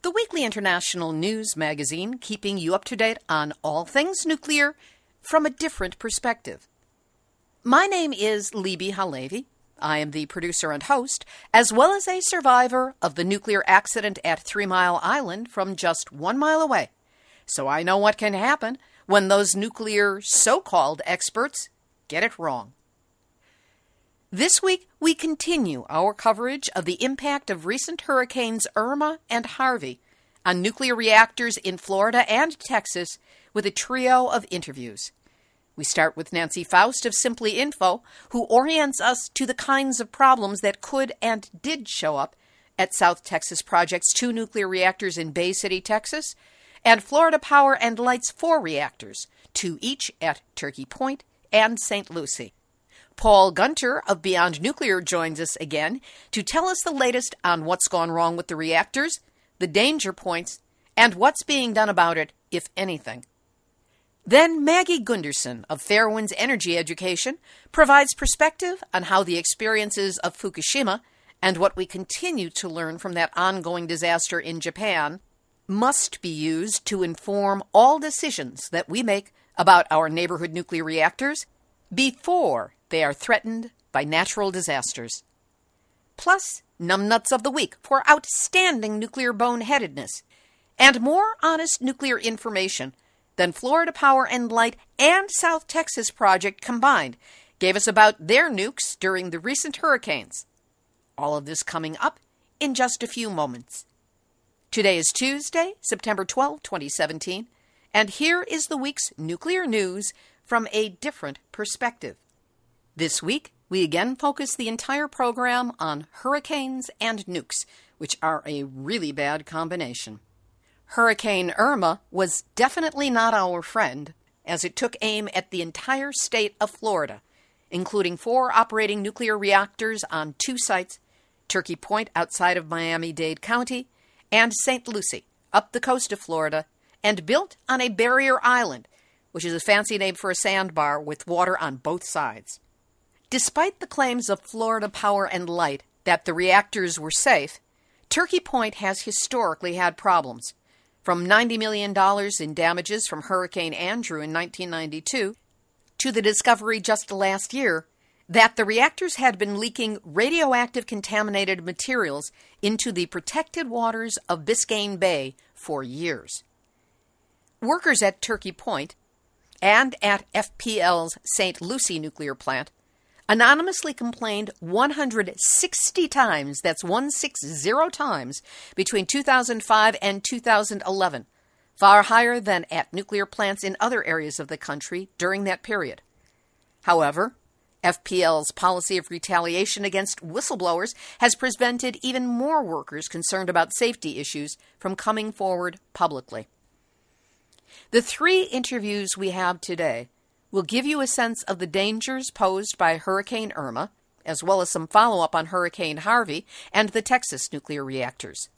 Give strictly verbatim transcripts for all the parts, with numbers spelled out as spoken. the weekly international news magazine keeping you up to date on all things nuclear from a different perspective. My name is Libby Halevi. I am the producer and host, as well as a survivor of the nuclear accident at Three Mile Island from just one mile away. So I know what can happen when those nuclear so-called experts get it wrong. This week, we continue our coverage of the impact of recent hurricanes Irma and Harvey on nuclear reactors in Florida and Texas with a trio of interviews. We start with Nancy Faust of Simply Info, who orients us to the kinds of problems that could and did show up at South Texas Project's two nuclear reactors in Bay City, Texas, and Florida Power and Light's four reactors, two each at Turkey Point and Saint Lucie. Paul Gunter of Beyond Nuclear joins us again to tell us the latest on what's gone wrong with the reactors, the danger points, and what's being done about it, if anything. Then Maggie Gundersen of Fairewinds Energy Education provides perspective on how the experiences of Fukushima and what we continue to learn from that ongoing disaster in Japan must be used to inform all decisions that we make about our neighborhood nuclear reactors before they are threatened by natural disasters. Plus, numbnuts of the week for outstanding nuclear boneheadedness and more honest nuclear information than Florida Power and Light and South Texas Project combined gave us about their nukes during the recent hurricanes. All of this coming up in just a few moments. Today is Tuesday, September twelfth, twenty seventeen, and here is the week's nuclear news from a different perspective. This week, we again focus the entire program on hurricanes and nukes, which are a really bad combination. Hurricane Irma was definitely not our friend, as it took aim at the entire state of Florida, including four operating nuclear reactors on two sites, Turkey Point outside of Miami-Dade County, and Saint Lucie up the coast of Florida, and built on a barrier island, which is a fancy name for a sandbar with water on both sides. Despite the claims of Florida Power and Light that the reactors were safe, Turkey Point has historically had problems, from ninety million dollars in damages from Hurricane Andrew in nineteen ninety-two to the discovery just last year that the reactors had been leaking radioactive contaminated materials into the protected waters of Biscayne Bay for years. Workers at Turkey Point and at F P L's Saint Lucie nuclear plant anonymously complained one hundred sixty times, that's one hundred sixty times, between two thousand five and two thousand eleven, far higher than at nuclear plants in other areas of the country during that period. However, F P L's policy of retaliation against whistleblowers has prevented even more workers concerned about safety issues from coming forward publicly. The three interviews we have today will give you a sense of the dangers posed by Hurricane Irma, as well as some follow-up on Hurricane Harvey and the Texas nuclear reactors.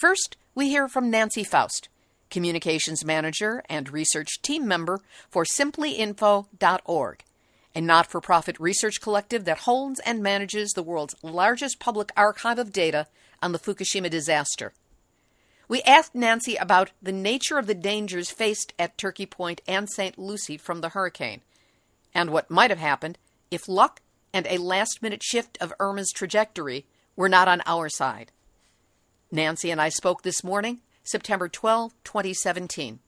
First, we hear from Nancy Faust, communications manager and research team member for simply info dot org, a not-for-profit research collective that holds and manages the world's largest public archive of data on the Fukushima disaster. We asked Nancy about the nature of the dangers faced at Turkey Point and Saint Lucie from the hurricane, and what might have happened if luck and a last-minute shift of Irma's trajectory were not on our side. Nancy and I spoke this morning, September twelfth, twenty seventeen.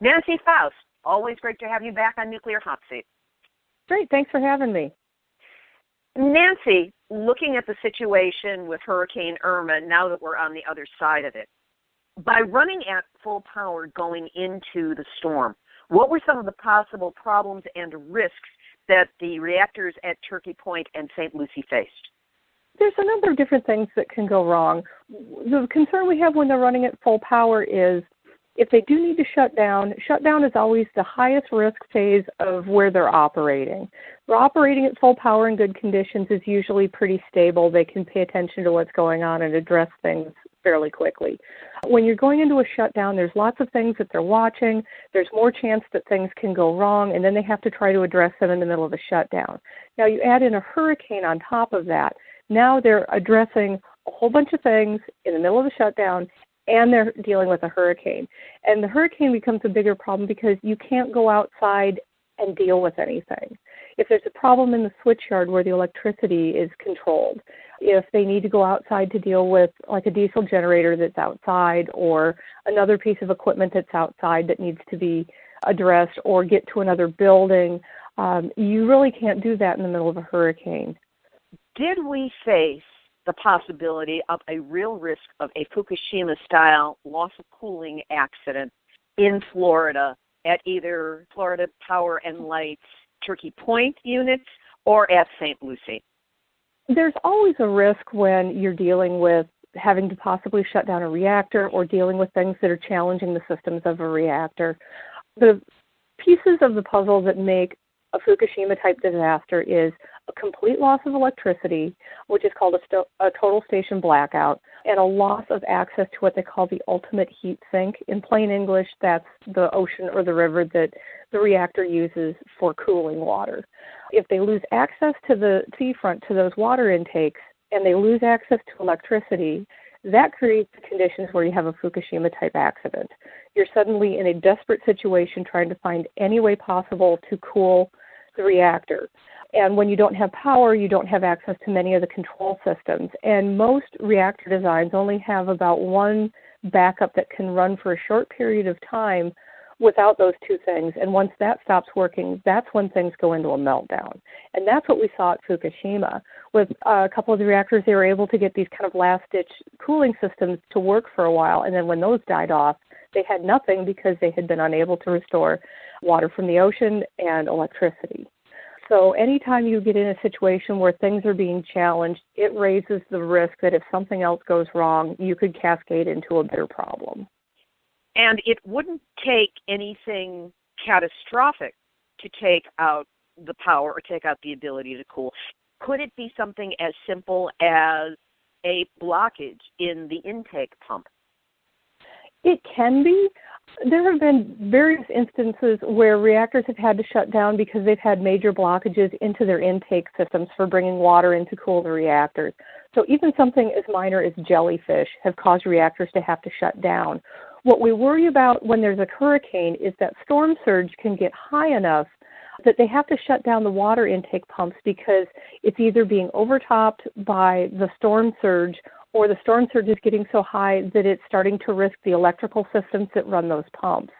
Nancy Faust, always great to have you back on Nuclear Hot Seat. Great, thanks for having me. Nancy, looking at the situation with Hurricane Irma now that we're on the other side of it, by running at full power going into the storm, what were some of the possible problems and risks that the reactors at Turkey Point and Saint Lucie faced? There's a number of different things that can go wrong. The concern we have when they're running at full power is if they do need to shut down, shutdown is always the highest risk phase of where they're operating. We're operating at full power in good conditions is usually pretty stable. They can pay attention to what's going on and address things fairly quickly. When you're going into a shutdown, there's lots of things that they're watching. There's more chance that things can go wrong, and then they have to try to address them in the middle of a shutdown. Now, you add in a hurricane on top of that. Now they're addressing a whole bunch of things in the middle of a shutdown, and they're dealing with a hurricane. And the hurricane becomes a bigger problem because you can't go outside and deal with anything. If there's a problem in the switchyard where the electricity is controlled, if they need to go outside to deal with like a diesel generator that's outside or another piece of equipment that's outside that needs to be addressed or get to another building, um, you really can't do that in the middle of a hurricane. Did we face the possibility of a real risk of a Fukushima-style loss of cooling accident in Florida at either Florida Power and Light's Turkey Point units or at Saint Lucie? There's always a risk when you're dealing with having to possibly shut down a reactor or dealing with things that are challenging the systems of a reactor. The pieces of the puzzle that make a Fukushima-type disaster is a complete loss of electricity, which is called a, sto- a total station blackout, and a loss of access to what they call the ultimate heat sink. In plain English, that's the ocean or the river that the reactor uses for cooling water. If they lose access to the seafront, to those water intakes, and they lose access to electricity, that creates the conditions where you have a Fukushima-type accident. You're suddenly in a desperate situation trying to find any way possible to cool the reactor. And when you don't have power, you don't have access to many of the control systems. And most reactor designs only have about one backup that can run for a short period of time without those two things. And once that stops working, that's when things go into a meltdown. And that's what we saw at Fukushima. With a couple of the reactors, they were able to get these kind of last-ditch cooling systems to work for a while. And then when those died off, they had nothing because they had been unable to restore water from the ocean and electricity. So anytime you get in a situation where things are being challenged, it raises the risk that if something else goes wrong, you could cascade into a bigger problem. And it wouldn't take anything catastrophic to take out the power or take out the ability to cool. Could it be something as simple as a blockage in the intake pump? It can be. There have been various instances where reactors have had to shut down because they've had major blockages into their intake systems for bringing water in to cool the reactors. So even something as minor as jellyfish have caused reactors to have to shut down. What we worry about when there's a hurricane is that storm surge can get high enough that they have to shut down the water intake pumps because it's either being overtopped by the storm surge or the storm surge is getting so high that it's starting to risk the electrical systems that run those pumps.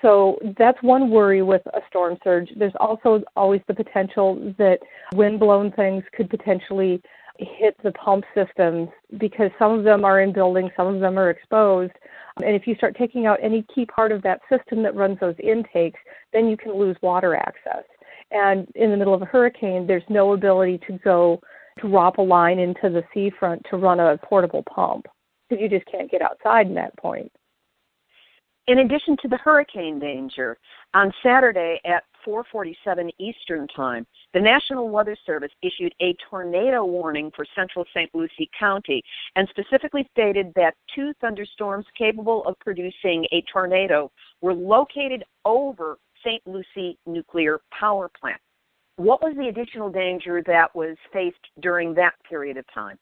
So that's one worry with a storm surge. There's also always the potential that wind-blown things could potentially hit the pump systems because some of them are in buildings, some of them are exposed. And if you start taking out any key part of that system that runs those intakes, then you can lose water access. And in the middle of a hurricane, there's no ability to go drop a line into the seafront to run a portable pump because you just can't get outside in that point. In addition to the hurricane danger, on Saturday at four forty-seven Eastern Time, the National Weather Service issued a tornado warning for central Saint Lucie County and specifically stated that two thunderstorms capable of producing a tornado were located over Saint Lucie Nuclear Power Plant. What was the additional danger that was faced during that period of time?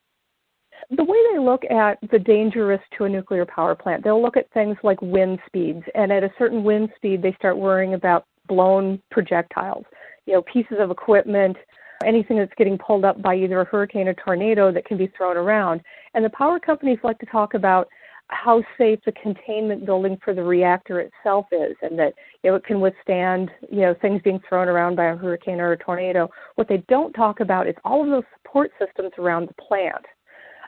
The way they look at the danger risk to a nuclear power plant, they'll look at things like wind speeds, and at a certain wind speed, they start worrying about blown projectiles, you know, pieces of equipment, anything that's getting pulled up by either a hurricane or tornado that can be thrown around. And the power companies like to talk about how safe the containment building for the reactor itself is, and that, you know, it can withstand, you know, things being thrown around by a hurricane or a tornado. What they don't talk about is all of those support systems around the plant.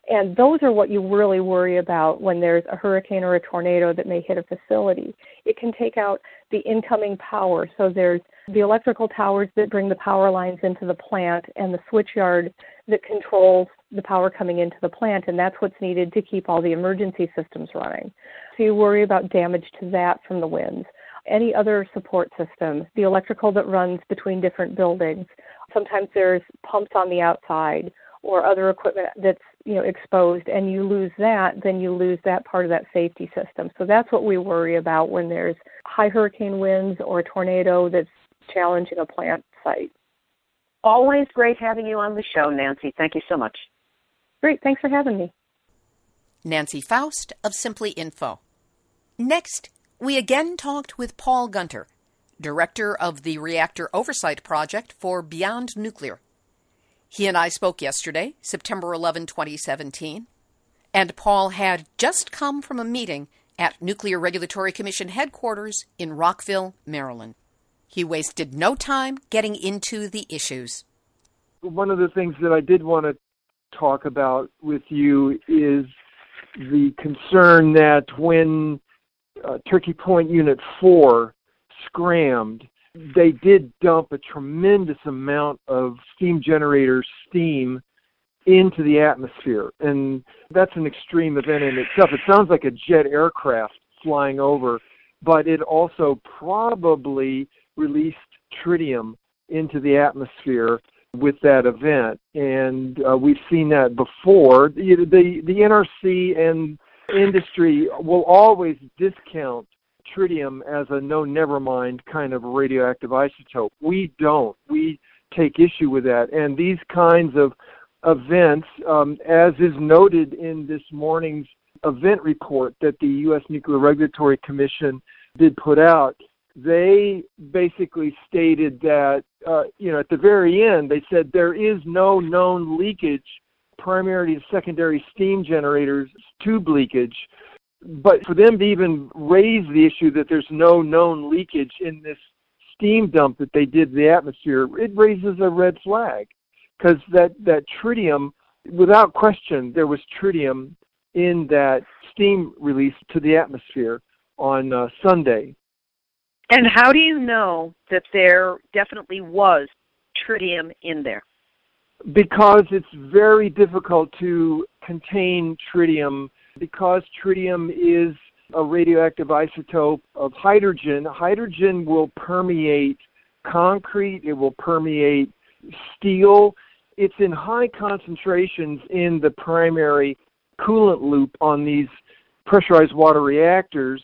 And those are what you really worry about when there's a hurricane or a tornado that may hit a facility. It can take out the incoming power. So there's the electrical towers that bring the power lines into the plant and the switchyard that controls the power coming into the plant, and that's what's needed to keep all the emergency systems running. So you worry about damage to that from the winds. Any other support system, the electrical that runs between different buildings. Sometimes there's pumps on the outside or other equipment that's, you know, exposed, and you lose that, then you lose that part of that safety system. So that's what we worry about when there's high hurricane winds or a tornado that's challenging a plant site. Always great having you on the show, Nancy. Thank you so much. Great. Thanks for having me. Nancy Faust of Simply Info. Next, we again talked with Paul Gunter, director of the Reactor Oversight Project for Beyond Nuclear. He and I spoke yesterday, September eleventh, twenty seventeen, and Paul had just come from a meeting at Nuclear Regulatory Commission headquarters in Rockville, Maryland. He wasted no time getting into the issues. One of the things that I did want to talk about with you is the concern that when uh, Turkey Point Unit four scrammed, they did dump a tremendous amount of steam generator steam into the atmosphere, and that's an extreme event in itself. It sounds like a jet aircraft flying over, but it also probably released tritium into the atmosphere with that event, and uh, we've seen that before. The, the, the N R C and industry will always discount tritium as a no never mind kind of radioactive isotope. We don't. We take issue with that. And these kinds of events, um, as is noted in this morning's event report that the U S Nuclear Regulatory Commission did put out, they basically stated that, uh, you know, at the very end, they said there is no known leakage, primary to secondary steam generators, tube leakage. But for them to even raise the issue that there's no known leakage in this steam dump that they did to the atmosphere, it raises a red flag, because that, that tritium, without question, there was tritium in that steam release to the atmosphere on uh, Sunday. And how do you know that there definitely was tritium in there? Because it's very difficult to contain tritium, because tritium is a radioactive isotope of hydrogen. Hydrogen will permeate concrete, it will permeate steel. It's in high concentrations in the primary coolant loop on these pressurized water reactors,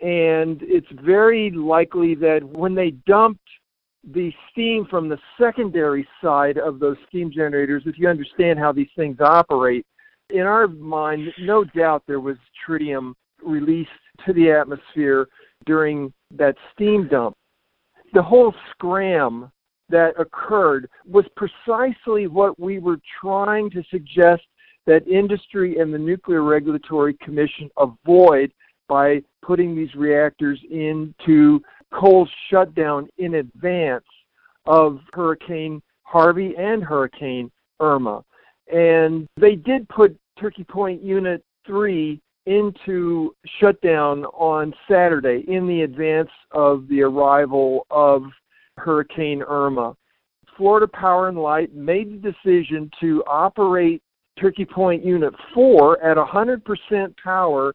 and it's very likely that when they dumped the steam from the secondary side of those steam generators, if you understand how these things operate, in our mind, no doubt there was tritium released to the atmosphere during that steam dump. The whole scram that occurred was precisely what we were trying to suggest that industry and the Nuclear Regulatory Commission avoid by putting these reactors into cold shutdown in advance of Hurricane Harvey and Hurricane Irma. And they did put Turkey Point Unit three into shutdown on Saturday in the advance of the arrival of Hurricane Irma. Florida Power and Light made the decision to operate Turkey Point Unit four at one hundred percent power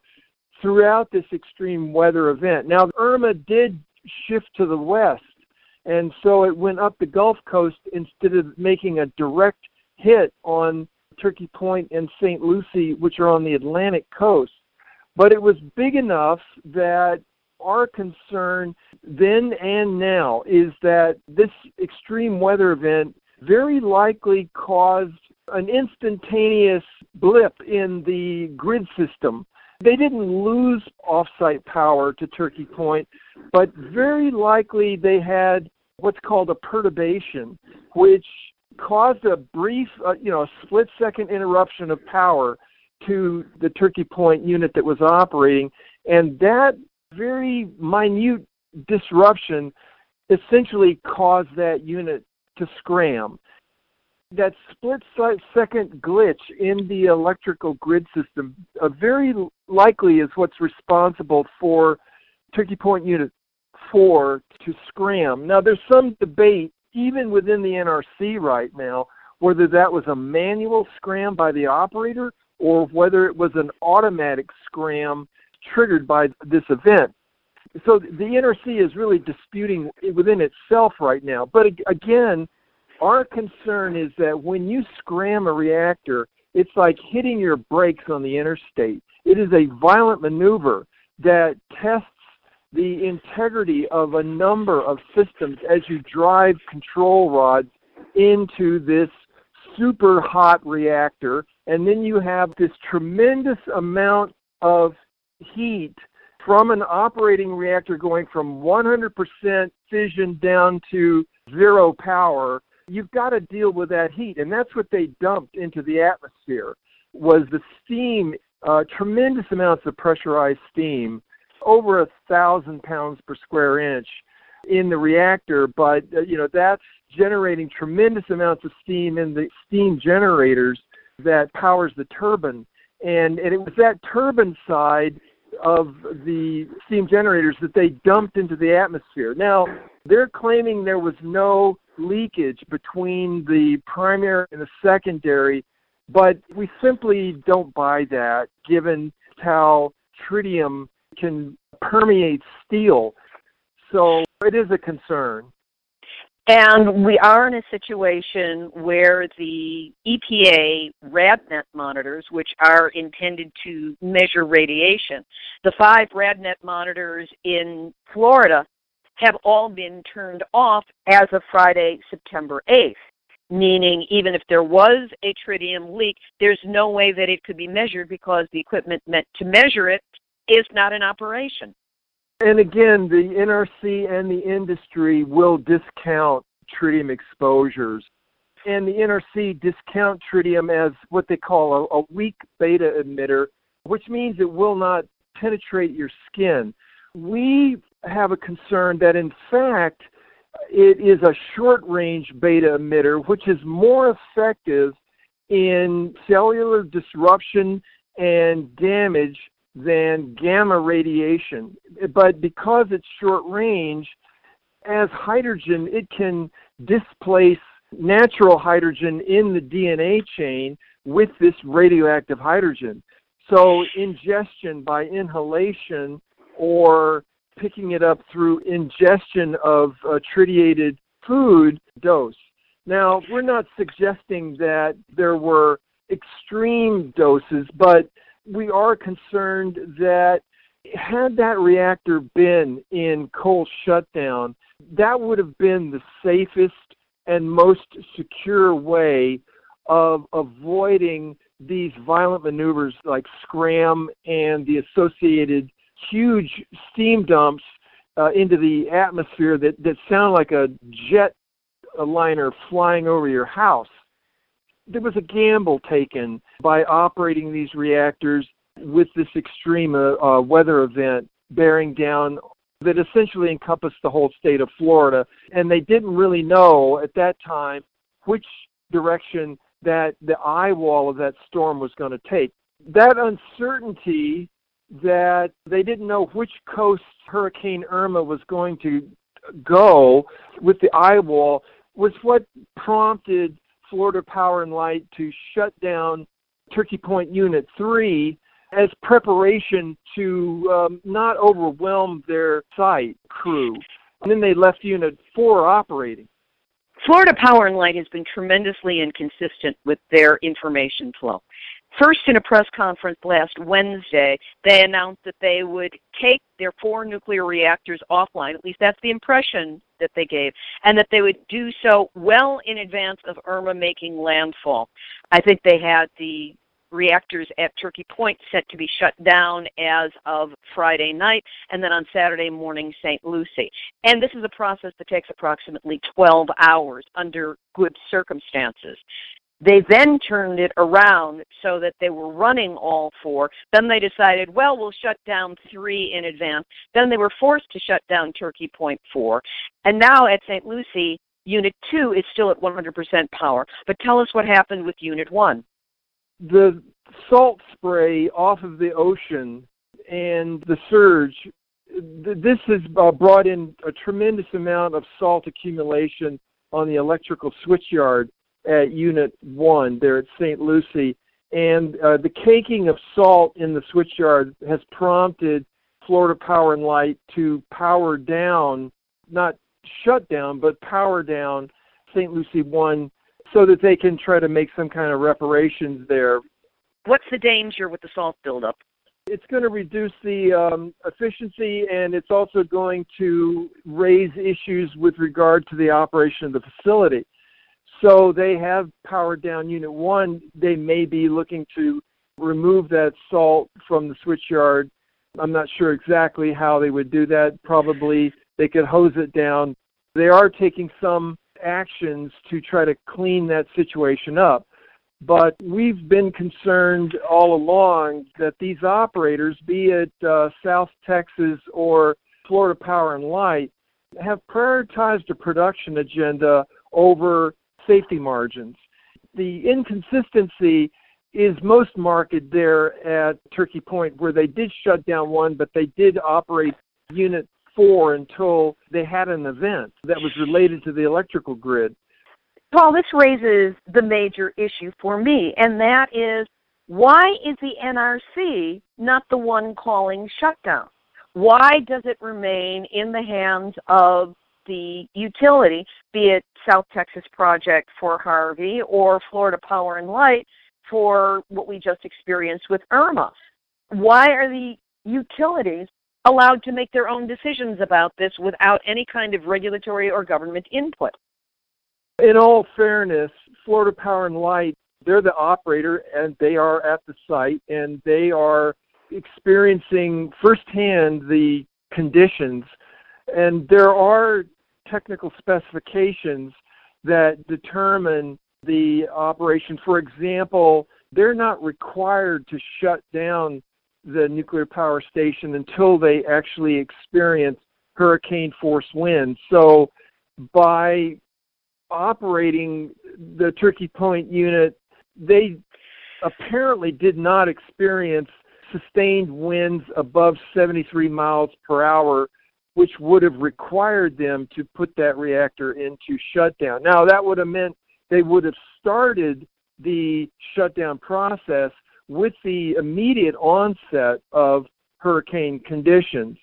throughout this extreme weather event. Now, Irma did shift to the west, and so it went up the Gulf Coast instead of making a direct hit on Turkey Point and Saint Lucie, which are on the Atlantic coast. But it was big enough that Our concern then and now is that this extreme weather event very likely caused an instantaneous blip in the grid system. They didn't lose off-site power to Turkey Point, but very likely they had what's called a perturbation, which caused a brief, uh, you know, split-second interruption of power to the Turkey Point unit that was operating, and that very minute disruption essentially caused that unit to scram. That split-second glitch in the electrical grid system uh, very likely is what's responsible for Turkey Point Unit four to scram. Now, there's some debate, even within the N R C right now, whether that was a manual scram by the operator or whether it was an automatic scram triggered by this event. So the N R C is really disputing within itself right now. But again, our concern is that when you scram a reactor, it's like hitting your brakes on the interstate. It is a violent maneuver that tests the integrity of a number of systems as you drive control rods into this super hot reactor. And then you have this tremendous amount of heat from an operating reactor going from one hundred percent fission down to zero power. You've got to deal with that heat, and that's what they dumped into the atmosphere, was the steam, uh, tremendous amounts of pressurized steam, over a thousand pounds per square inch in the reactor. But uh, you know, that's generating tremendous amounts of steam in the steam generators that powers the turbine, and, and it was that turbine side of the steam generators that they dumped into the atmosphere. Now, they're claiming there was no leakage between the primary and the secondary, but we simply don't buy that given how tritium can permeate steel. So it is a concern. And we are in a situation where the E P A RadNet monitors, which are intended to measure radiation, the five RadNet monitors in Florida have all been turned off as of Friday, September eighth, meaning even if there was a tritium leak, there's no way that it could be measured because the equipment meant to measure it is not in operation. And again, the N R C and the industry will discount tritium exposures. And the N R C discount tritium as what they call a, a weak beta emitter, which means it will not penetrate your skin. We have a concern that, in fact, it is a short-range beta emitter, which is more effective in cellular disruption and damage than gamma radiation. But because it's short range, as hydrogen, it can displace natural hydrogen in the D N A chain with this radioactive hydrogen. So ingestion by inhalation or picking it up through ingestion of uh, tritiated food dose. Now, we're not suggesting that there were extreme doses, but we are concerned that had that reactor been in cold shutdown, that would have been the safest and most secure way of avoiding these violent maneuvers like scram and the associated huge steam dumps uh, into the atmosphere that, that sound like a jet liner flying over your house. There was a gamble taken by operating these reactors with this extreme uh, weather event bearing down that essentially encompassed the whole state of Florida. And they didn't really know at that time which direction that the eye wall of that storm was going to take. That uncertainty that they didn't know which coast Hurricane Irma was going to go with the eye wall was what prompted Florida Power and Light to shut down Turkey Point Unit three as preparation to um, not overwhelm their site crew. And then they left Unit four operating. Florida Power and Light has been tremendously inconsistent with their information flow. First, in a press conference last Wednesday, they announced that they would take their four nuclear reactors offline, at least that's the impression that they gave, and that they would do so well in advance of Irma making landfall. I think they had the reactors at Turkey Point set to be shut down as of Friday night, and then on Saturday morning, Saint Lucie. And this is a process that takes approximately twelve hours under good circumstances. They then turned it around so that they were running all four. Then they decided, well, we'll shut down three in advance. Then they were forced to shut down Turkey Point four. And now at Saint Lucie, Unit two is still at one hundred percent power. But tell us what happened with Unit one. The salt spray off of the ocean and the surge, this has brought in a tremendous amount of salt accumulation on the electrical switchyard at Unit one there at Saint Lucie, and uh, the caking of salt in the switchyard has prompted Florida Power and Light to power down, not shut down, but power down Saint Lucie one so that they can try to make some kind of reparations there. What's the danger with the salt buildup? It's going to reduce the um, efficiency, and it's also going to raise issues with regard to the operation of the facility. So they have powered down Unit one. They may be looking to remove that salt from the switchyard. I'm not sure exactly how they would do that. Probably they could hose it down. They are taking some actions to try to clean that situation up. But we've been concerned all along that these operators, be it uh, South Texas or Florida Power and Light, have prioritized a production agenda over safety margins. The inconsistency is most marked there at Turkey Point, where they did shut down one, but they did operate Unit four until they had an event that was related to the electrical grid. Paul, this raises the major issue for me, and that is, why is the N R C not the one calling shutdown? Why does it remain in the hands of the utility, be it South Texas Project for Harvey or Florida Power and Light for what we just experienced with Irma? Why are the utilities allowed to make their own decisions about this without any kind of regulatory or government input? In all fairness, Florida Power and Light, they're the operator and they are at the site and they are experiencing firsthand the conditions, and there are technical specifications that determine the operation. For example, they're not required to shut down the nuclear power station until they actually experience hurricane force winds. So by operating the Turkey Point unit, they apparently did not experience sustained winds above seventy-three miles per hour, which would have required them to put that reactor into shutdown. Now, that would have meant they would have started the shutdown process with the immediate onset of hurricane conditions.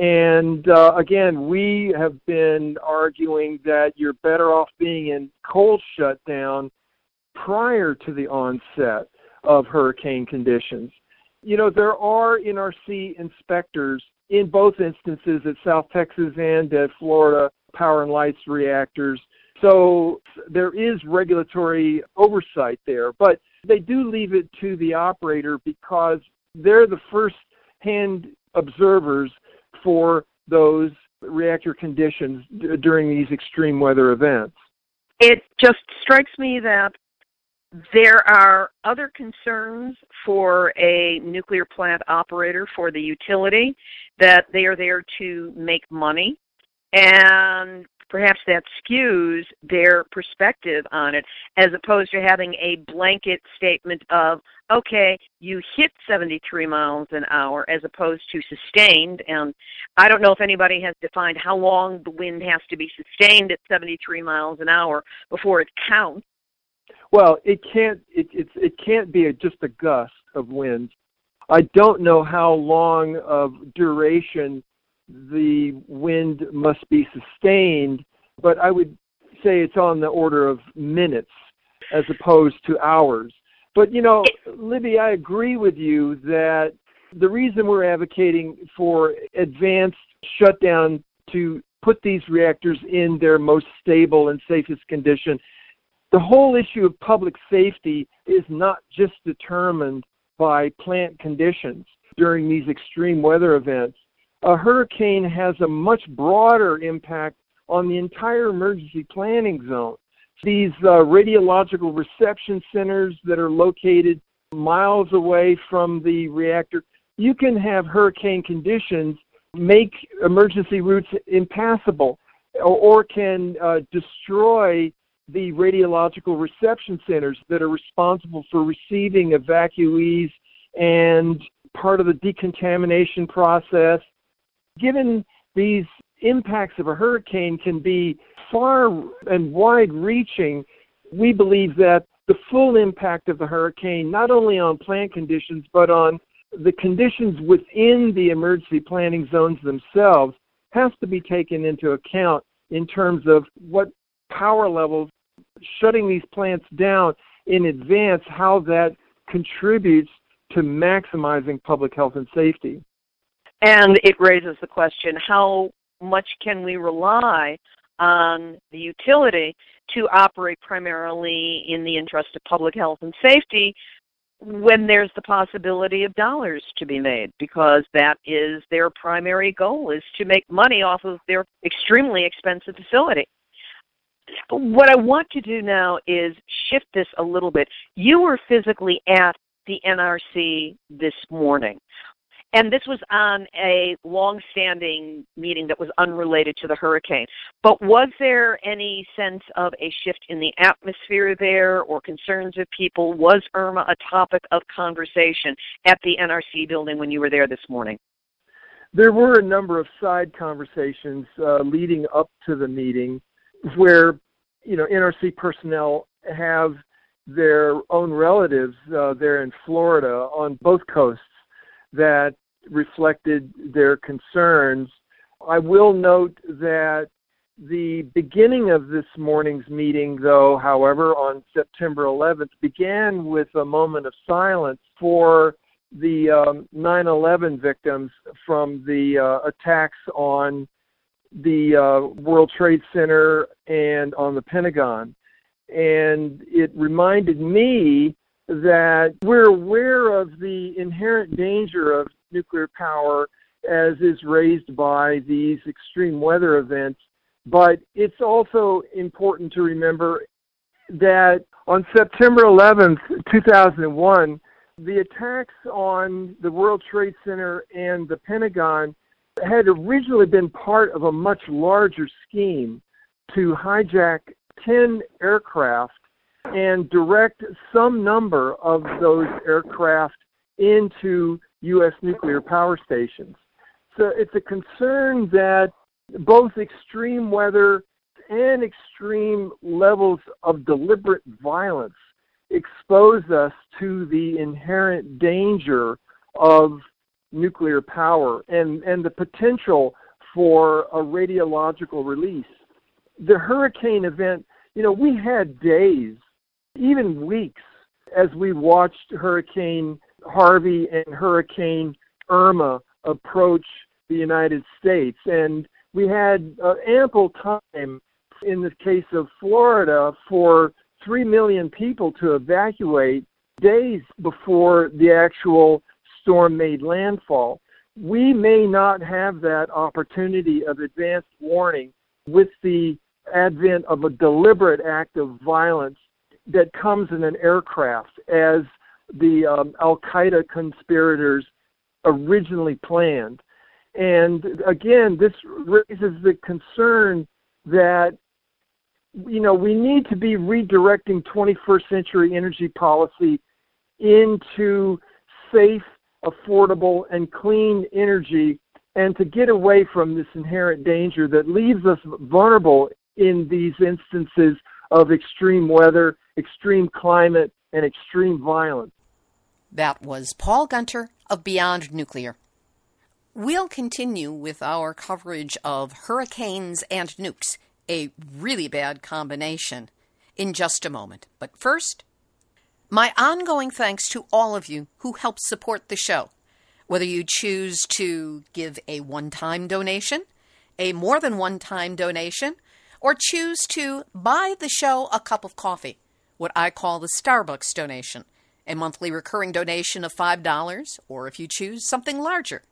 And uh, again, we have been arguing that you're better off being in cold shutdown prior to the onset of hurricane conditions. You know, there are N R C inspectors in both instances at South Texas and at Florida Power and Light's reactors. So there is regulatory oversight there, but they do leave it to the operator because they're the first-hand observers for those reactor conditions d- during these extreme weather events. It just strikes me that there are other concerns for a nuclear plant operator, for the utility, that they are there to make money, and perhaps that skews their perspective on it, as opposed to having a blanket statement of, okay, you hit seventy-three miles an hour as opposed to sustained, and I don't know if anybody has defined how long the wind has to be sustained at seventy-three miles an hour before it counts. Well, it can't. It, it's it can't be a, just a gust of wind. I don't know how long of duration the wind must be sustained, but I would say it's on the order of minutes as opposed to hours. But, you know, Libby, I agree with you that the reason we're advocating for advanced shutdown to put these reactors in their most stable and safest condition, the whole issue of public safety is not just determined by plant conditions during these extreme weather events. A hurricane has a much broader impact on the entire emergency planning zone. These uh, radiological reception centers that are located miles away from the reactor, you can have hurricane conditions make emergency routes impassable or, or can uh, destroy the radiological reception centers that are responsible for receiving evacuees and part of the decontamination process. Given these impacts of a hurricane can be far and wide-reaching, we believe that the full impact of the hurricane, not only on plant conditions, but on the conditions within the emergency planning zones themselves, has to be taken into account in terms of what power levels, shutting these plants down in advance, how that contributes to maximizing public health and safety. And it raises the question, how much can we rely on the utility to operate primarily in the interest of public health and safety when there's the possibility of dollars to be made, because that is their primary goal, is to make money off of their extremely expensive facility. What I want to do now is shift this a little bit. You were physically at the N R C this morning, and this was on a long-standing meeting that was unrelated to the hurricane. But was there any sense of a shift in the atmosphere there or concerns of people? Was Irma a topic of conversation at the N R C building when you were there this morning? There were a number of side conversations uh, leading up to the meeting where, you know, N R C personnel have their own relatives uh, there in Florida on both coasts that reflected their concerns. I will note that the beginning of this morning's meeting, though, however, on September eleventh, began with a moment of silence for the um, nine eleven victims from the uh, attacks on the uh, World Trade Center and on the Pentagon. And it reminded me that we're aware of the inherent danger of nuclear power as is raised by these extreme weather events, but it's also important to remember that on September eleventh, two thousand one, the attacks on the World Trade Center and the Pentagon had originally been part of a much larger scheme to hijack ten aircraft and direct some number of those aircraft into U S nuclear power stations. So it's a concern that both extreme weather and extreme levels of deliberate violence expose us to the inherent danger of nuclear power and, and the potential for a radiological release. The hurricane event, you know, we had days, even weeks, as we watched Hurricane Harvey and Hurricane Irma approach the United States. And we had uh, ample time, in the case of Florida, for three million people to evacuate days before the actual storm made landfall. We may not have that opportunity of advanced warning with the advent of a deliberate act of violence that comes in an aircraft, as the um, Al-Qaeda conspirators originally planned. And again, this raises the concern that, you know, we need to be redirecting twenty-first century energy policy into safe, affordable, and clean energy, and to get away from this inherent danger that leaves us vulnerable in these instances of extreme weather, extreme climate, and extreme violence. That was Paul Gunter of Beyond Nuclear. We'll continue with our coverage of hurricanes and nukes, a really bad combination, in just a moment. But first, My ongoing thanks to all of you who help support the show, whether you choose to give a one-time donation, a more than one-time donation, or choose to buy the show a cup of coffee, what I call the Starbucks donation, a monthly recurring donation of five dollars, or if you choose, something larger.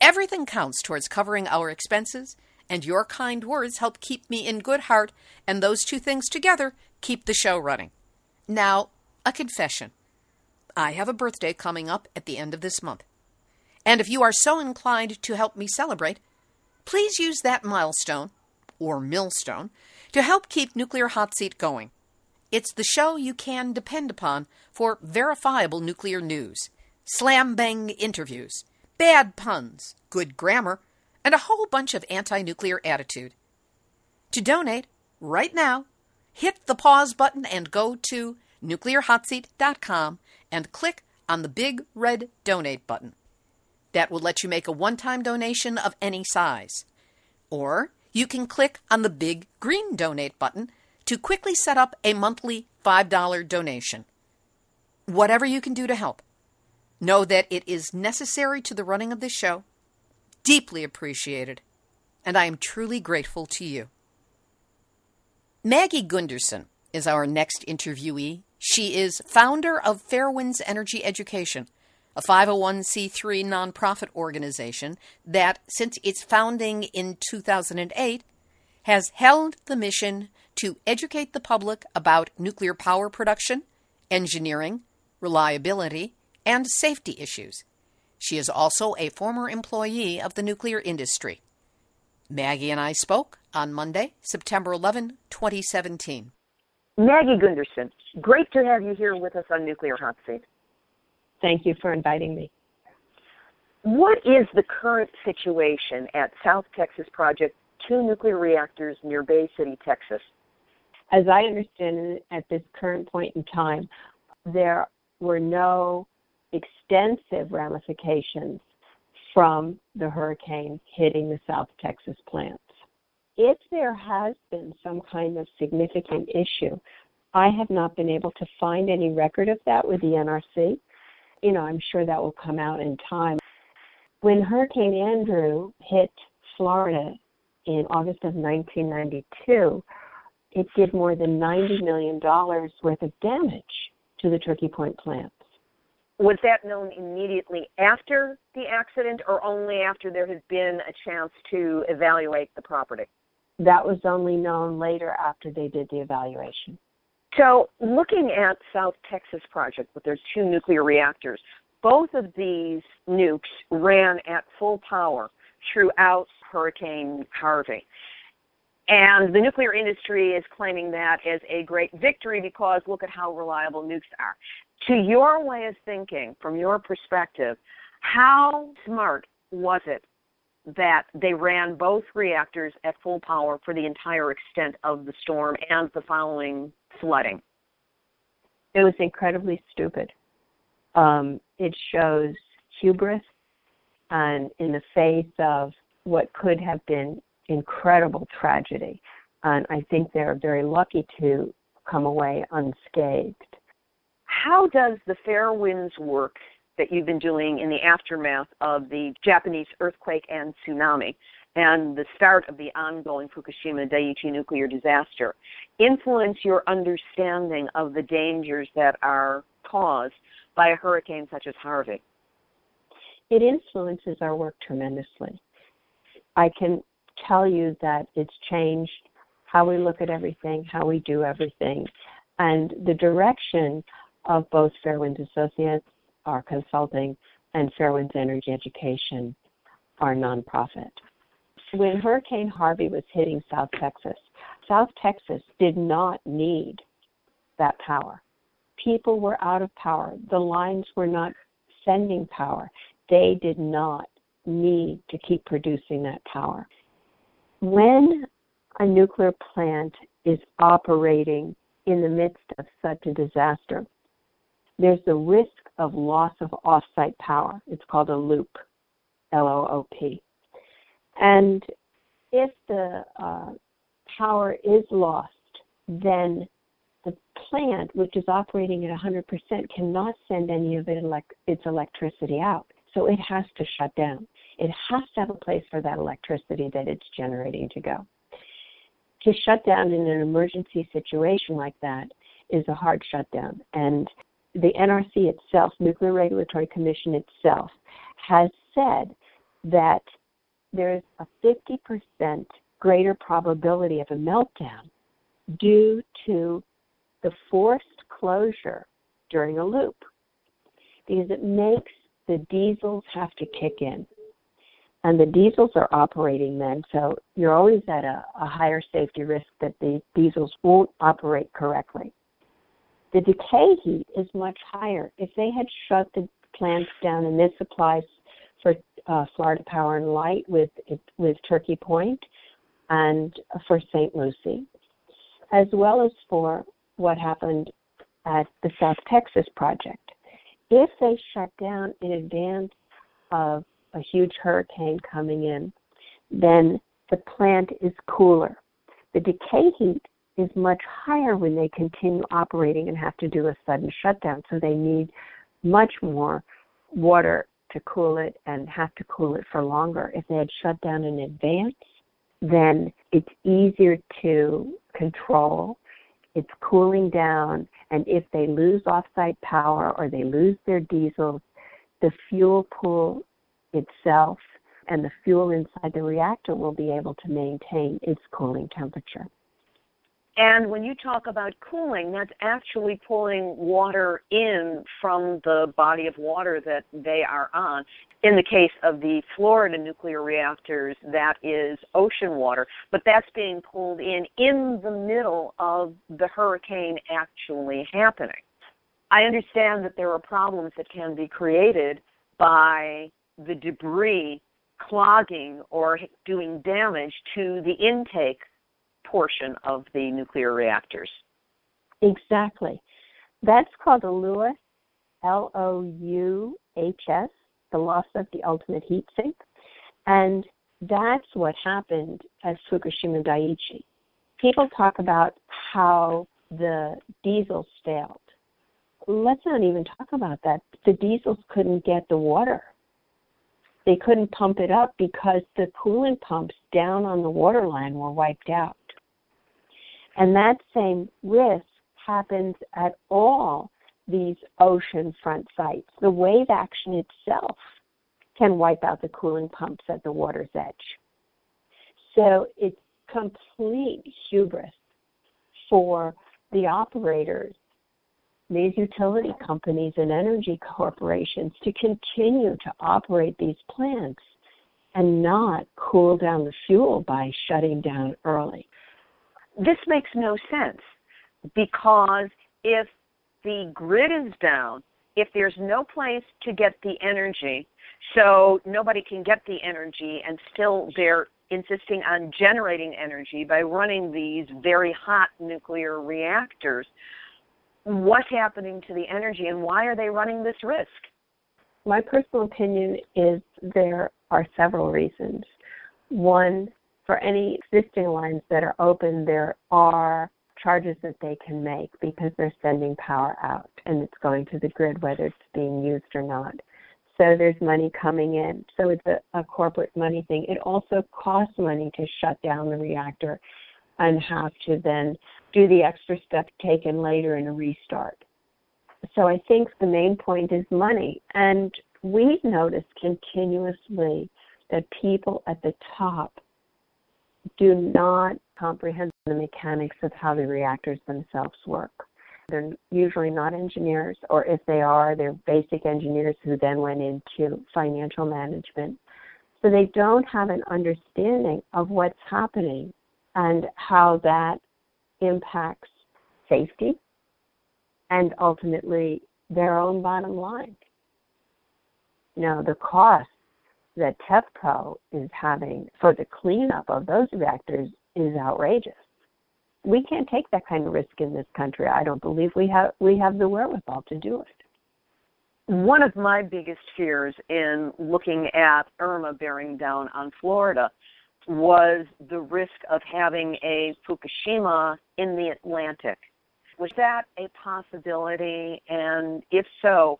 Everything counts towards covering our expenses, and your kind words help keep me in good heart, and those two things together keep the show running. Now, a confession. I have a birthday coming up at the end of this month, and if you are so inclined to help me celebrate, please use that milestone, or millstone, to help keep Nuclear Hot Seat going. It's the show you can depend upon for verifiable nuclear news, slam-bang interviews, bad puns, good grammar, and a whole bunch of anti-nuclear attitude. To donate, right now, hit the pause button and go to nuclear hot seat dot com and click on the big red Donate button. That will let you make a one-time donation of any size. Or you can click on the big green Donate button to quickly set up a monthly five dollar donation. Whatever you can do to help, know that it is necessary to the running of this show, deeply appreciated, and I am truly grateful to you. Maggie Gundersen is our next interviewee. She is founder of Fairewinds Energy Education, a five oh one c three nonprofit organization that, since its founding in two thousand eight, has held the mission to educate the public about nuclear power production, engineering, reliability, and safety issues. She is also a former employee of the nuclear industry. Maggie and I spoke on Monday, September eleventh, twenty seventeen. Maggie Gundersen, great to have you here with us on Nuclear Hot Seat. Thank you for inviting me. What is the current situation at South Texas Project, two nuclear reactors near Bay City, Texas? As I understand it, at this current point in time, there were no extensive ramifications from the hurricane hitting the South Texas plants. If there has been some kind of significant issue, I have not been able to find any record of that with the N R C. You know, I'm sure that will come out in time. When Hurricane Andrew hit Florida in August of nineteen ninety-two, it did more than ninety million dollars worth of damage to the Turkey Point plants. Was that known immediately after the accident or only after there had been a chance to evaluate the property? That was only known later after they did the evaluation. So looking at South Texas Project with their two nuclear reactors, both of these nukes ran at full power throughout Hurricane Harvey. And the nuclear industry is claiming that as a great victory because look at how reliable nukes are. To your way of thinking, from your perspective, how smart was it that they ran both reactors at full power for the entire extent of the storm and the following flooding? It was incredibly stupid. Um, it shows hubris, and in the face of what could have been incredible tragedy. And I think they're very lucky to come away unscathed. How does the Fairewinds work that you've been doing in the aftermath of the Japanese earthquake and tsunami and the start of the ongoing Fukushima Daiichi nuclear disaster influence your understanding of the dangers that are caused by a hurricane such as Harvey? It influences our work tremendously. I can tell you that it's changed how we look at everything, how we do everything, and the direction of both Fairewinds Associates, our consulting, and Fairewinds Energy Education, our nonprofit. When Hurricane Harvey was hitting South Texas, South Texas did not need that power. People were out of power. The lines were not sending power. They did not need to keep producing that power. When a nuclear plant is operating in the midst of such a disaster, there's the risk of loss of off-site power. It's called a loop, L O O P. And if the uh, power is lost, then the plant, which is operating at one hundred percent, cannot send any of it elect- its electricity out. So it has to shut down. It has to have a place for that electricity that it's generating to go. To shut down in an emergency situation like that is a hard shutdown. And the N R C itself, Nuclear Regulatory Commission itself, has said that there is a fifty percent greater probability of a meltdown due to the forced closure during a loop, because it makes the diesels have to kick in. And the diesels are operating then, so you're always at a, a higher safety risk that the diesels won't operate correctly. The decay heat is much higher. If they had shut the plants down, and this applies for uh, Florida Power and Light with with Turkey Point and for Saint Lucie, as well as for what happened at the South Texas Project. If they shut down in advance of a huge hurricane coming in, then the plant is cooler. The decay heat is much higher when they continue operating and have to do a sudden shutdown, so they need much more water to cool it and have to cool it for longer. If they had shut down in advance, then it's easier to control. It's cooling down, and if they lose off-site power or they lose their diesels, the fuel pool itself and the fuel inside the reactor will be able to maintain its cooling temperature. And when you talk about cooling, that's actually pulling water in from the body of water that they are on. In the case of the Florida nuclear reactors, that is ocean water, but that's being pulled in in the middle of the hurricane actually happening. I understand that there are problems that can be created by the debris clogging or doing damage to the intake portion of the nuclear reactors. Exactly. That's called a L O U H S, L O U H S, the loss of the ultimate heat sink. And that's what happened at Fukushima Daiichi. People talk about how the diesels failed. Let's not even talk about that. The diesels couldn't get the water. They couldn't pump it up because the coolant pumps down on the water line were wiped out. And that same risk happens at all these oceanfront sites. The wave action itself can wipe out the cooling pumps at the water's edge. So it's complete hubris for the operators, these utility companies and energy corporations, to continue to operate these plants and not cool down the fuel by shutting down early. This makes no sense, because if the grid is down, if there's no place to get the energy, so nobody can get the energy, and still they're insisting on generating energy by running these very hot nuclear reactors, what's happening to the energy, and why are they running this risk? My personal opinion is there are several reasons. One, for any existing lines that are open, there are charges that they can make because they're sending power out and it's going to the grid, whether it's being used or not. So there's money coming in. So it's a, a corporate money thing. It also costs money to shut down the reactor and have to then do the extra step taken later in a restart. So I think the main point is money. And we've noticed continuously that people at the top do not comprehend the mechanics of how the reactors themselves work. They're usually not engineers, or if they are, they're basic engineers who then went into financial management. So they don't have an understanding of what's happening and how that impacts safety and ultimately their own bottom line. You know, the cost that TEPCO is having for the cleanup of those reactors is outrageous. We can't take that kind of risk in this country. I don't believe we have we have the wherewithal to do it. One of my biggest fears in looking at Irma bearing down on Florida was the risk of having a Fukushima in the Atlantic. Was that a possibility? And if so,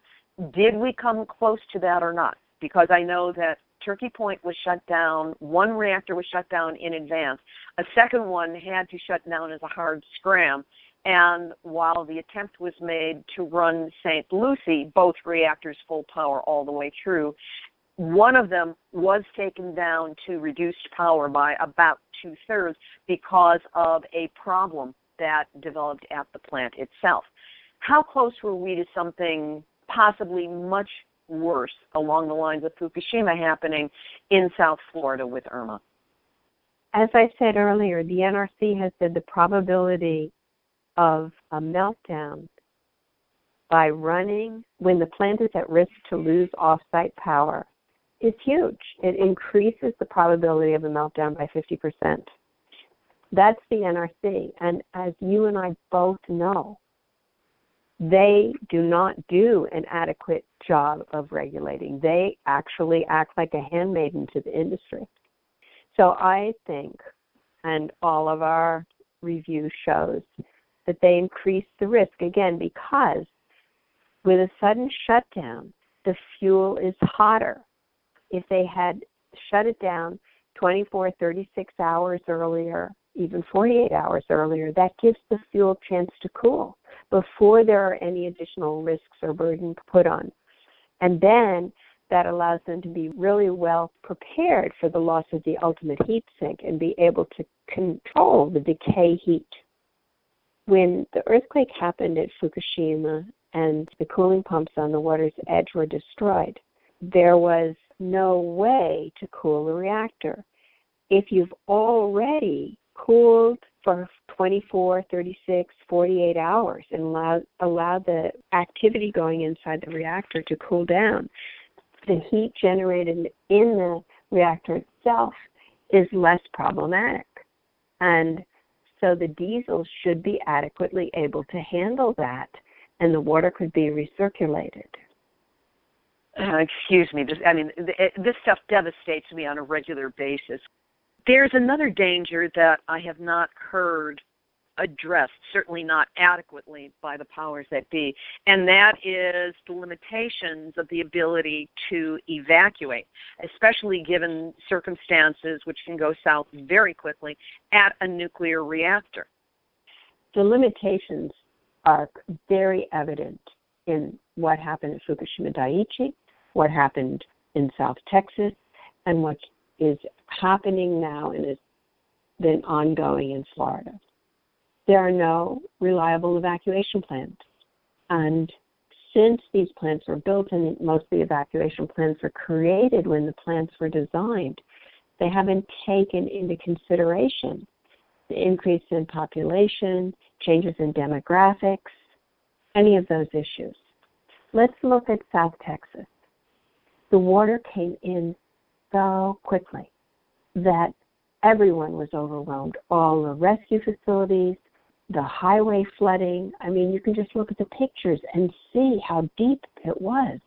did we come close to that or not? Because I know that Turkey Point was shut down. One reactor was shut down in advance. A second one had to shut down as a hard scram. And while the attempt was made to run Saint Lucie, both reactors full power all the way through, one of them was taken down to reduced power by about two-thirds because of a problem that developed at the plant itself. How close were we to something possibly much worse along the lines of Fukushima happening in South Florida with Irma? As I said earlier, the N R C has said the probability of a meltdown by running when the plant is at risk to lose off-site power is huge. It increases the probability of a meltdown by fifty percent. That's the N R C. And as you and I both know, they do not do an adequate job of regulating. They actually act like a handmaiden to the industry. So I think, and all of our review shows, that they increase the risk, again, because with a sudden shutdown, the fuel is hotter. If they had shut it down twenty-four, thirty-six hours earlier, even forty-eight hours earlier, that gives the fuel a chance to cool before there are any additional risks or burden put on. And then that allows them to be really well prepared for the loss of the ultimate heat sink and be able to control the decay heat. When the earthquake happened at Fukushima and the cooling pumps on the water's edge were destroyed, there was no way to cool the reactor. If you've already cooled for twenty-four, thirty-six, forty-eight hours and allow, allow the activity going inside the reactor to cool down, the heat generated in the reactor itself is less problematic. And so the diesel should be adequately able to handle that, and the water could be recirculated. Uh, excuse me. This, I mean, th- this stuff devastates me on a regular basis. There's another danger that I have not heard addressed, certainly not adequately by the powers that be, and that is the limitations of the ability to evacuate, especially given circumstances which can go south very quickly at a nuclear reactor. The limitations are very evident in what happened at Fukushima Daiichi, what happened in South Texas, and what is happening now and is then ongoing in Florida. There are no reliable evacuation plans. And since these plants were built, and most of the evacuation plans were created when the plants were designed, they haven't taken into consideration the increase in population, changes in demographics, any of those issues. Let's look at South Texas. The water came in so quickly that everyone was overwhelmed. All the rescue facilities, the highway flooding. I mean, you can just look at the pictures and see how deep it was.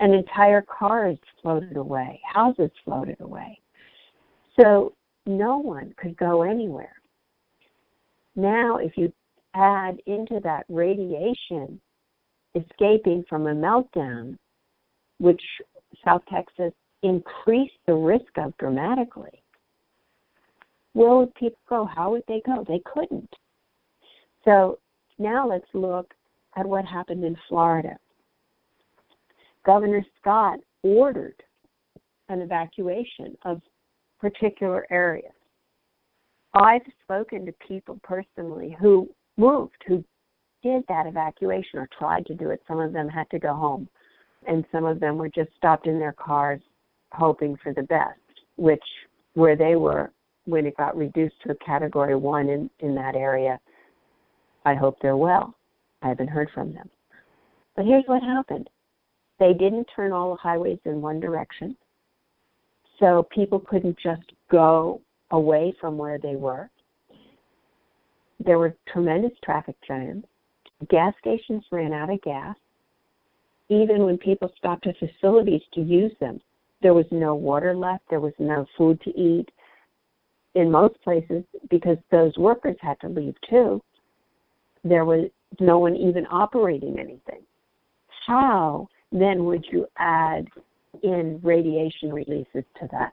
And entire cars floated away, houses floated away. So no one could go anywhere. Now, if you add into that radiation escaping from a meltdown, which South Texas increased the risk of dramatically, where would people go? How would they go? They couldn't. So now let's look at what happened in Florida. Governor Scott ordered an evacuation of particular areas. I've spoken to people personally who moved, who did that evacuation or tried to do it. Some of them had to go home, and some of them were just stopped in their cars hoping for the best, which where they were when it got reduced to a Category one in, in that area, I hope they're well. I haven't heard from them. But here's what happened. They didn't turn all the highways in one direction, so people couldn't just go away from where they were. There were tremendous traffic jams. Gas stations ran out of gas. Even when people stopped at facilities to use them, there was no water left. There was no food to eat in most places because those workers had to leave too. there was no one even operating anything. How then would you add in radiation releases to that?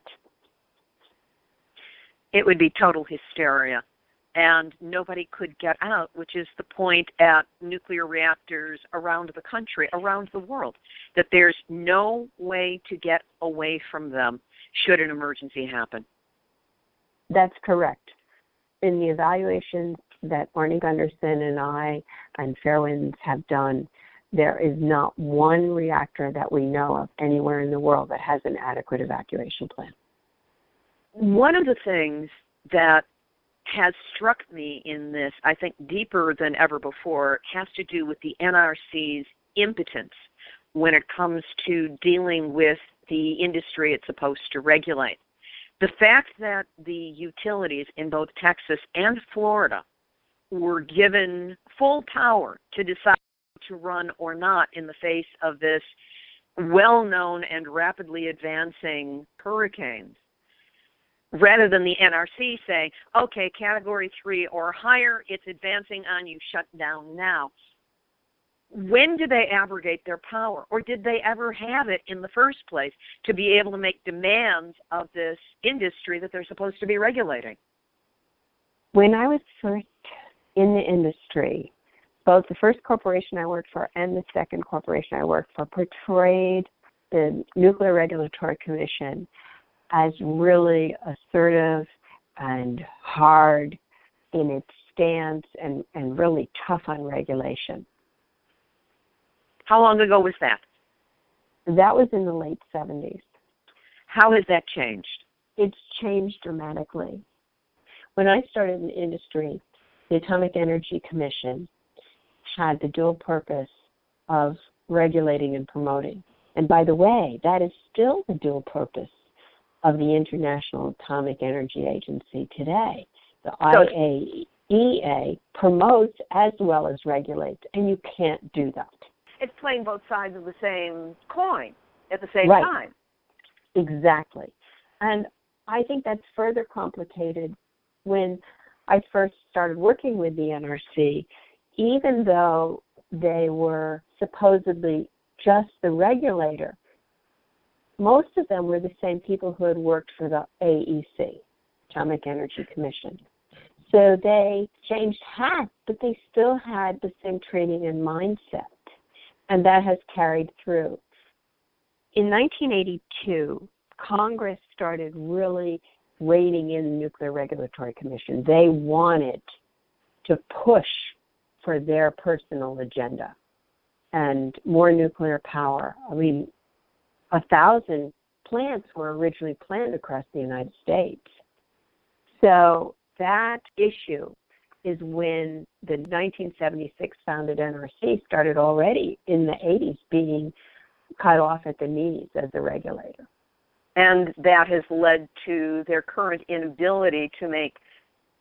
It would be total hysteria, and nobody could get out, which is the point at nuclear reactors around the country, around the world, that there's no way to get away from them should an emergency happen. That's correct. In the evaluations that Arnie Gundersen and I and Fairewinds have done, there is not one reactor that we know of anywhere in the world that has an adequate evacuation plan. One of the things that has struck me in this, I think deeper than ever before, has to do with the N R C's impotence when it comes to dealing with the industry it's supposed to regulate. The fact that the utilities in both Texas and Florida were given full power to decide to run or not in the face of this well-known and rapidly advancing hurricane, rather than the N R C saying, okay, Category three or higher, it's advancing on you, shut down now. When did they abrogate their power, or did they ever have it in the first place to be able to make demands of this industry that they're supposed to be regulating? When I was first in the industry, both the first corporation I worked for and the second corporation I worked for portrayed the Nuclear Regulatory Commission as really assertive and hard in its stance and, and really tough on regulation. How long ago was that? That was in the late seventies. How has that changed? It's changed dramatically. When I started in the industry, the Atomic Energy Commission had the dual purpose of regulating and promoting. And by the way, that is still the dual purpose of the International Atomic Energy Agency today. The I A E A promotes as well as regulates, and you can't do that. It's playing both sides of the same coin at the same right. time. Exactly. And I think that's further complicated. When I first started working with the N R C, even though they were supposedly just the regulator, most of them were the same people who had worked for the A E C, Atomic Energy Commission. So they changed hats, but they still had the same training and mindset, and that has carried through. In nineteen eighty-two, Congress started really reining in the Nuclear Regulatory Commission. They wanted to push for their personal agenda and more nuclear power. I mean, A thousand plants were originally planned across the United States. So that issue is when the nineteen seventy-six founded N R C started already in the eighties being cut off at the knees as a regulator. And that has led to their current inability to make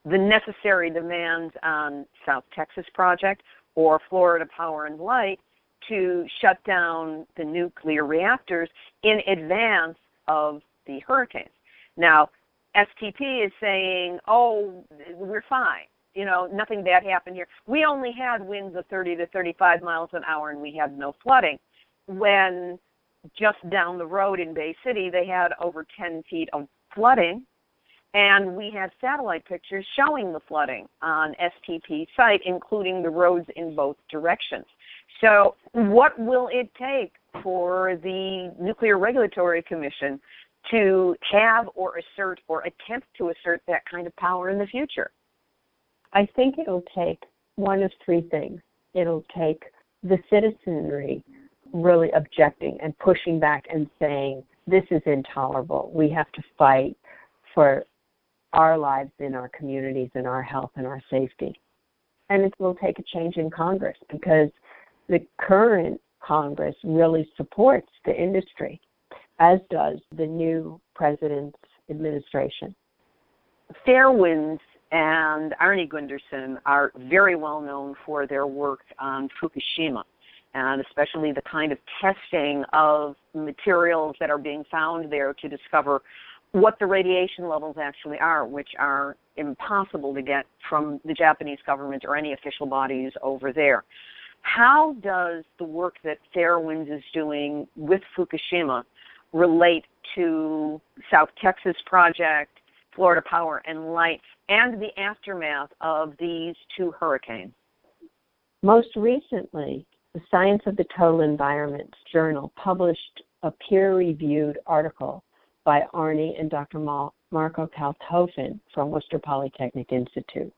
the necessary demands on South Texas Project or Florida Power and Light to shut down the nuclear reactors in advance of the hurricanes. Now, S T P is saying, oh, we're fine. You know, nothing bad happened here. We only had winds of thirty to thirty-five miles an hour, and we had no flooding. When just down the road in Bay City, they had over ten feet of flooding, and we have satellite pictures showing the flooding on S T P site, including the roads in both directions. So what will it take for the Nuclear Regulatory Commission to have or assert or attempt to assert that kind of power in the future? I think it'll take one of three things. It'll take the citizenry really objecting and pushing back and saying, this is intolerable. We have to fight for our lives in our communities and our health and our safety. And it will take a change in Congress, because the current Congress really supports the industry, as does the new president's administration. Fairewinds and Arnie Gundersen are very well known for their work on Fukushima, and especially the kind of testing of materials that are being found there to discover what the radiation levels actually are, which are impossible to get from the Japanese government or any official bodies over there. How does the work that Fairewinds is doing with Fukushima relate to South Texas Project, Florida Power and Light, and the aftermath of these two hurricanes? Most recently, the Science of the Total Environment journal published a peer-reviewed article by Arnie and Doctor Marco Kaltofen from Worcester Polytechnic Institute.